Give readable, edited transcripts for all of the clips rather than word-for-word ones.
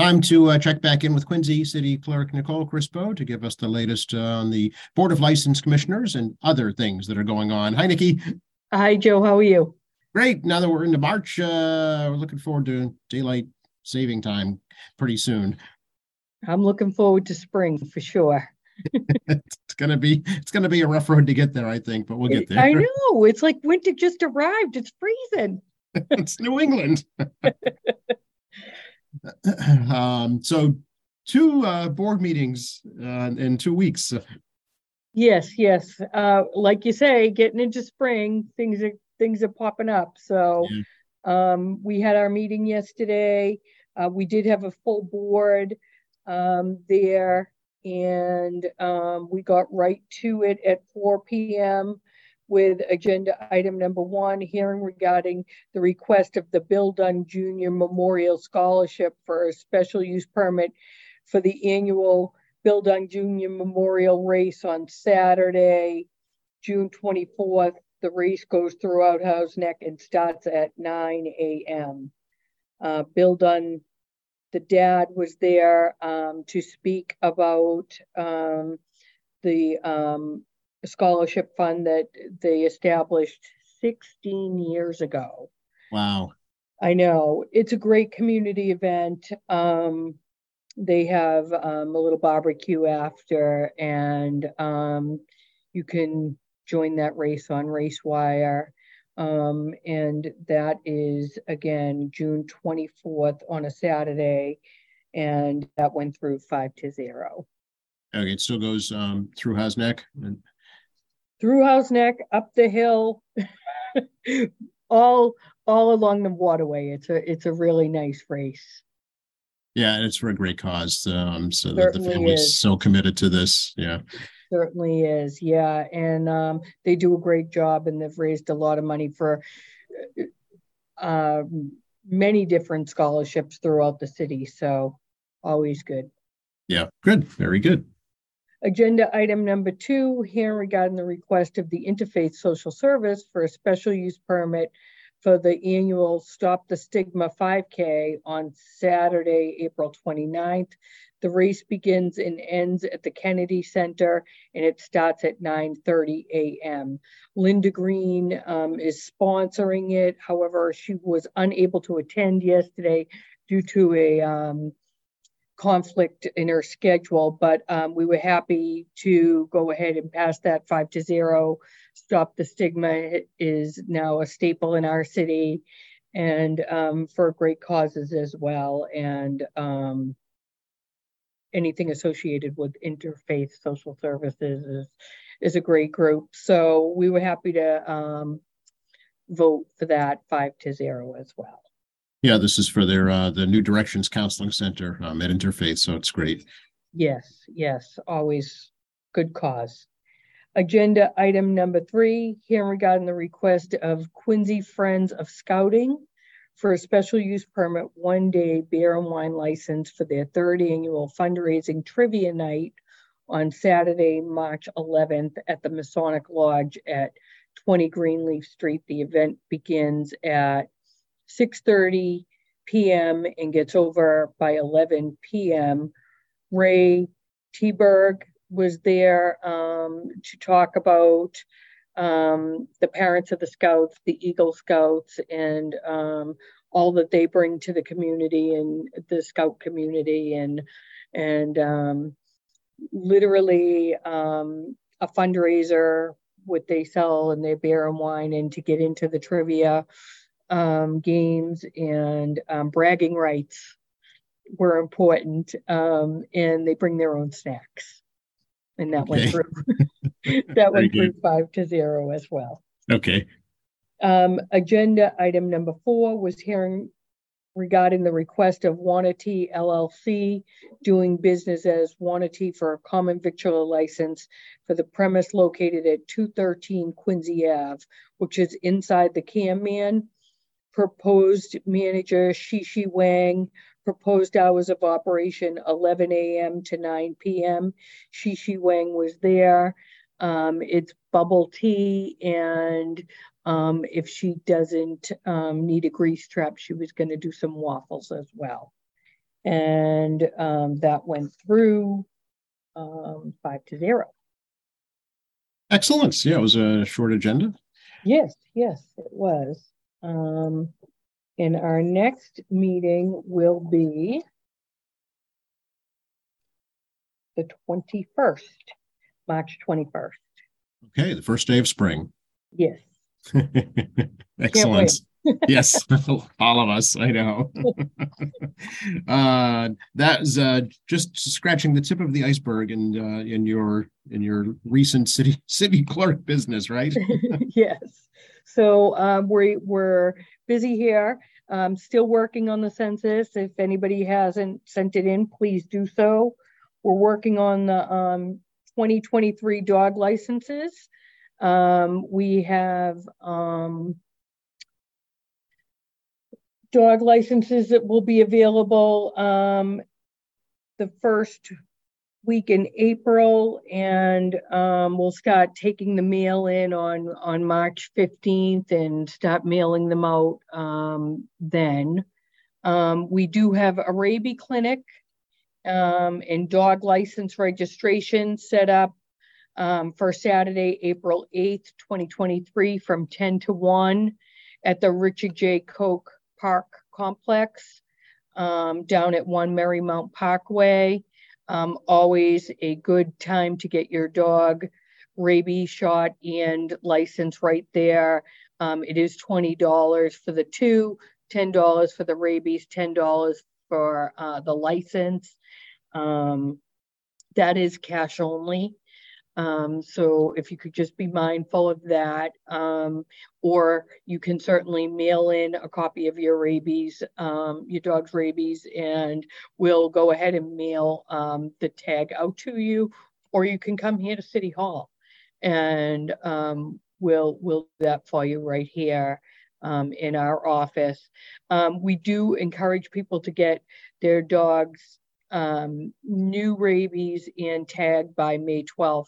Time to check back in with Quincy City Clerk Nicole Crispo to give us the latest on the Board of License Commissioners and other things that are going on. Hi, Nikki. Hi, Joe. How are you? Great. Now that we're into March, we're looking forward to daylight saving time pretty soon. I'm looking forward to spring for sure. It's gonna be a rough road to get there, I think, but we'll get there. I know. It's like winter just arrived. It's freezing. It's New England. So two board meetings in 2 weeks. Yes. Like you say, getting into spring, things are popping up. So we had our meeting yesterday. We did have a full board there. And we got right to it at 4 p.m. with agenda item number 1, hearing regarding the request of the Bill Dunn Junior Memorial Scholarship for a special use permit for the annual Bill Dunn Junior Memorial Race on Saturday, June 24th. The race goes throughout Houghs Neck and starts at 9 a.m. Bill Dunn, the dad, was there to speak about the scholarship fund that they established 16 years ago. Wow. I know. It's a great community event. They have a little barbecue after, and you can join that race on RaceWire. And that is, again, June 24th on a Saturday. And that went through 5-0. Okay, it still goes through Houghs Neck? Through Houghs Neck, up the hill, all along the waterway. It's a really nice race. Yeah, and it's for a great cause. So that the family's so committed to this. Yeah. Certainly is, yeah, and they do a great job, and they've raised a lot of money for many different scholarships throughout the city, so always good. Yeah, good, very good. Agenda item number 2, here regarding the request of the Interfaith Social Service for a special use permit for the annual Stop the Stigma 5K on Saturday, April 29th. The race begins and ends at the Kennedy Center, and it starts at 9:30 a.m. Linda Green is sponsoring it. However, she was unable to attend yesterday due to a conflict in her schedule, but we were happy to go ahead and pass that 5-0. Stop the Stigma is now a staple in our city, and for great causes as well, and anything associated with Interfaith Social Services is a great group. So we were happy to vote for that 5-0 as well. Yeah, this is for their the New Directions Counseling Center at Interfaith, so it's great. Yes, always good cause. Agenda item number 3, here regarding the request of Quincy Friends of Scouting for a special use permit 1-day beer and wine license for their third annual fundraising trivia night on Saturday, March 11th at the Masonic Lodge at 20 Greenleaf Street. The event begins at 6:30 p.m. and gets over by 11 p.m. Ray Teberg was there to talk about the parents of the Scouts, the Eagle Scouts, and all that they bring to the community and the Scout community, and literally a fundraiser, what they sell and their beer and wine, and to get into the trivia games, and bragging rights were important, and they bring their own snacks. And that went through. That went through 5-0 as well. Okay. Agenda item number 4 was hearing regarding the request of Wanatee LLC doing business as Wanatee for a common victual license for the premise located at 213 Quincy Ave, which is inside the Cam Man. Proposed manager Shishi Wang. Proposed hours of operation, 11 a.m. to 9 p.m. Shishi Wang was there. It's bubble tea, and if she doesn't need a grease trap, she was going to do some waffles as well. And that went through 5-0. Excellent. Yeah, it was a short agenda. Yes, it was. And our next meeting will be the 21st, March 21st. Okay, the first day of spring. Yes. Excellent. Yes, all of us, I know. That's just scratching the tip of the iceberg in your recent city clerk business, right? Yes. So we're busy here. Still working on the census. If anybody hasn't sent it in, please do so. We're working on the 2023 dog licenses. We have dog licenses that will be available the first week in April, and we'll start taking the mail in on March 15th and start mailing them out then. We do have a rabies clinic and dog license registration set up for Saturday, April 8th, 2023 from 10 to 1 at the Richard J. Koch Park complex down at 1 Marymount Parkway. Always a good time to get your dog rabies shot and license right there. It is $20 for the two, $10 for the rabies, $10 for the license. That is cash only. So if you could just be mindful of that, or you can certainly mail in a copy of your rabies, your dog's rabies, and we'll go ahead and mail the tag out to you, or you can come here to City Hall and we'll do that for you right here in our office. We do encourage people to get their dogs new rabies and tagged by May 12th.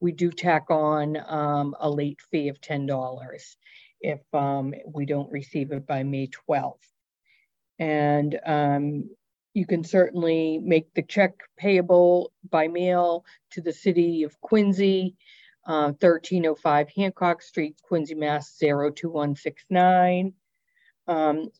We do tack on a late fee of $10 if we don't receive it by May 12th. And you can certainly make the check payable by mail to the City of Quincy, 1305 Hancock Street, Quincy, Mass. 02169.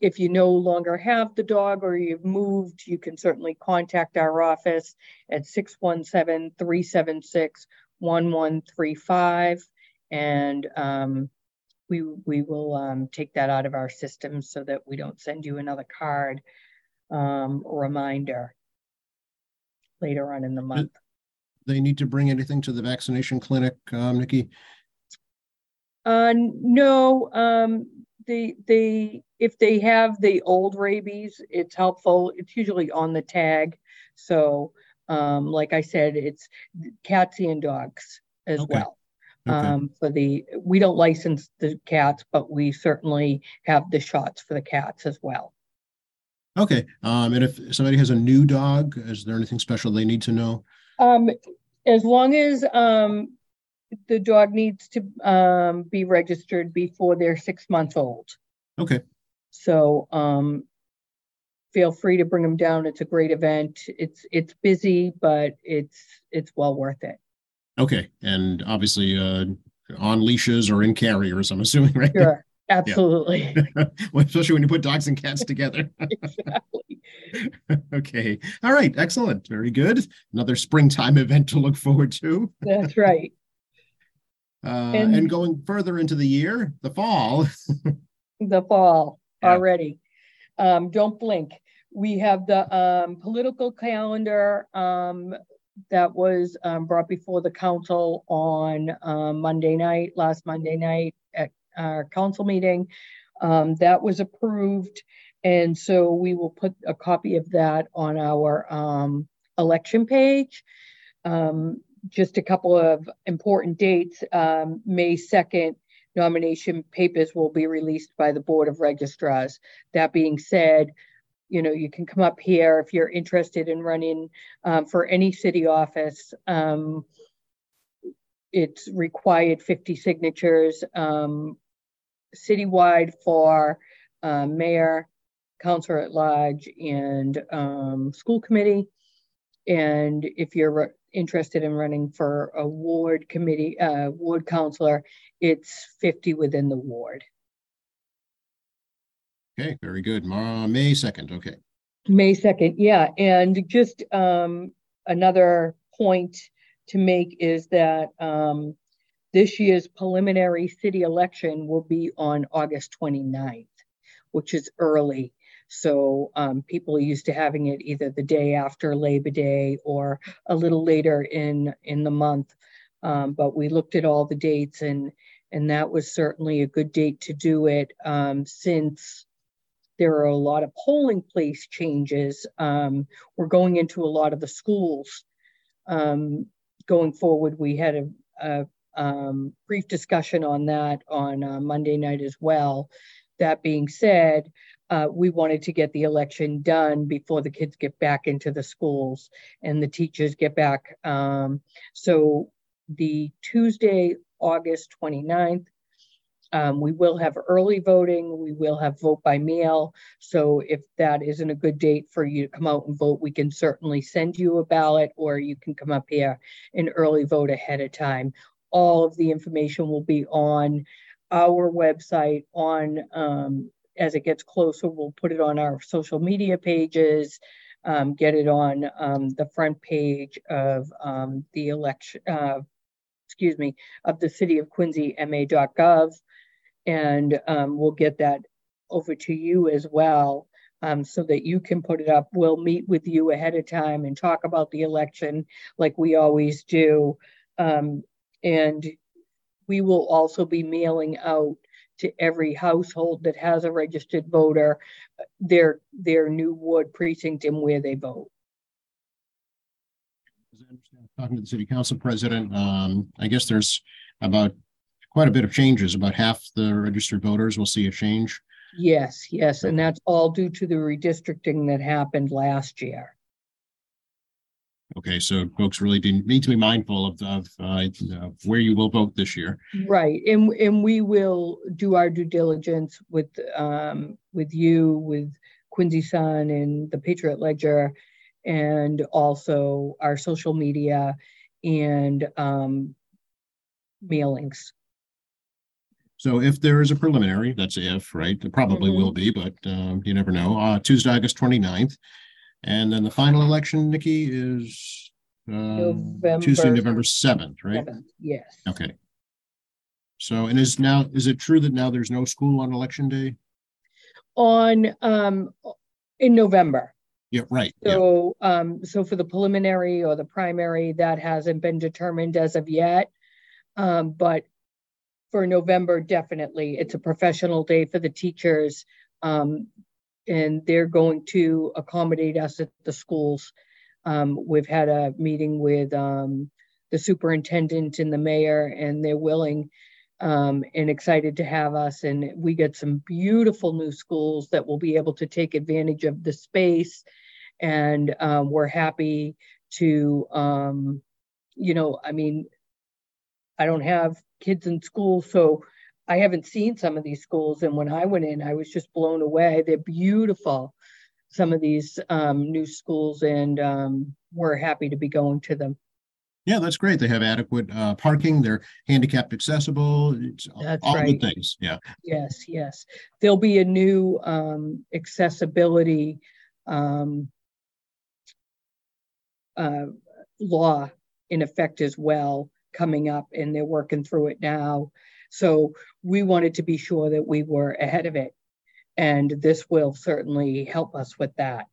If you no longer have the dog or you've moved, you can certainly contact our office at 617-376-1135, and we will take that out of our system so that we don't send you another card reminder later on in the month. They need to bring anything to the vaccination clinic, Nikki? No. If they have the old rabies, it's helpful. It's usually on the tag. So, like I said, it's cats and dogs as well. Okay. We don't license the cats, but we certainly have the shots for the cats as well. Okay. And if somebody has a new dog, is there anything special they need to know? As long as, the dog needs to be registered before they're 6 months old. Okay. So feel free to bring them down. It's a great event. It's busy, but it's well worth it. Okay. And obviously on leashes or in carriers, I'm assuming, right? Sure. Absolutely. Yeah. Especially when you put dogs and cats together. Exactly. Okay. All right. Excellent. Very good. Another springtime event to look forward to. That's right. And going further into the year, the fall. The fall already. Don't blink. We have the political calendar that was brought before the council on last Monday night at our council meeting. That was approved. And so we will put a copy of that on our election page. Just a couple of important dates. May 2nd, nomination papers will be released by the Board of Registrars. That being said, you can come up here if you're interested in running for any city office. It's required 50 signatures citywide for mayor, counselor at large, and school committee. And if you're interested in running for a ward committee, ward counselor, it's 50 within the ward. Okay, very good. May 2nd, okay. May 2nd, yeah. And just another point to make is that this year's preliminary city election will be on August 29th, which is early. So people are used to having it either the day after Labor Day or a little later in the month. But we looked at all the dates, and that was certainly a good date to do it, since there are a lot of polling place changes. We're going into a lot of the schools. Going forward, we had a brief discussion on that on Monday night as well. That being said, we wanted to get the election done before the kids get back into the schools and the teachers get back. So the Tuesday, August 29th, we will have early voting. We will have vote by mail. So if that isn't a good date for you to come out and vote, we can certainly send you a ballot, or you can come up here and early vote ahead of time. All of the information will be on our website. On as it gets closer, we'll put it on our social media pages, get it on the front page of the election, of the City of Quincy, ma.gov. And we'll get that over to you as well, so that you can put it up. We'll meet with you ahead of time and talk about the election like we always do. And we will also be mailing out to every household that has a registered voter their new ward precinct and where they vote. As I understand, talking to the City Council President, I guess there's about quite a bit of changes. About half the registered voters will see a change. Yes, and that's all due to the redistricting that happened last year. Okay, so folks really need to be mindful of where you will vote this year. Right, and we will do our due diligence with you, with Quincy Sun and the Patriot Ledger, and also our social media and mailings. So if there is a preliminary, that's if, right? There probably will be, but you never know. Tuesday, August 29th. And then the final election, Nikki, is Tuesday, November 7th, right? 7th, yes. Okay. So, and is it true that now there's no school on election day? In November. Yeah, right. So, yeah. So for the preliminary or the primary, that hasn't been determined as of yet. But for November, definitely, it's a professional day for the teachers. And they're going to accommodate us at the schools. We've had a meeting with the superintendent and the mayor, and they're willing and excited to have us. And we get some beautiful new schools that will be able to take advantage of the space. And we're happy to, I don't have kids in school, so I haven't seen some of these schools, and when I went in, I was just blown away. They're beautiful, some of these new schools, and we're happy to be going to them. Yeah, that's great. They have adequate parking. They're handicapped accessible. It's that's all right. Good things. Yeah. Yes. There'll be a new accessibility law in effect as well coming up, and they're working through it now. So we wanted to be sure that we were ahead of it, and this will certainly help us with that.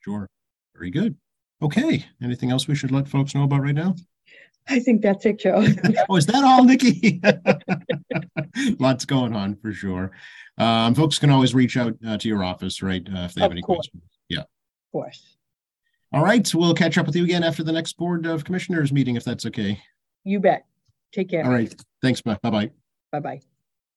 Sure. Very good. Okay. Anything else we should let folks know about right now? I think that's it, Joe. Oh, is that all, Nikki? Lots going on for sure. Folks can always reach out to your office, right, if they have any questions. Yeah. Of course. All right. So we'll catch up with you again after the next Board of Commissioners meeting, if that's okay. You bet. Take care. All right. Thanks. Bye-bye. Bye-bye.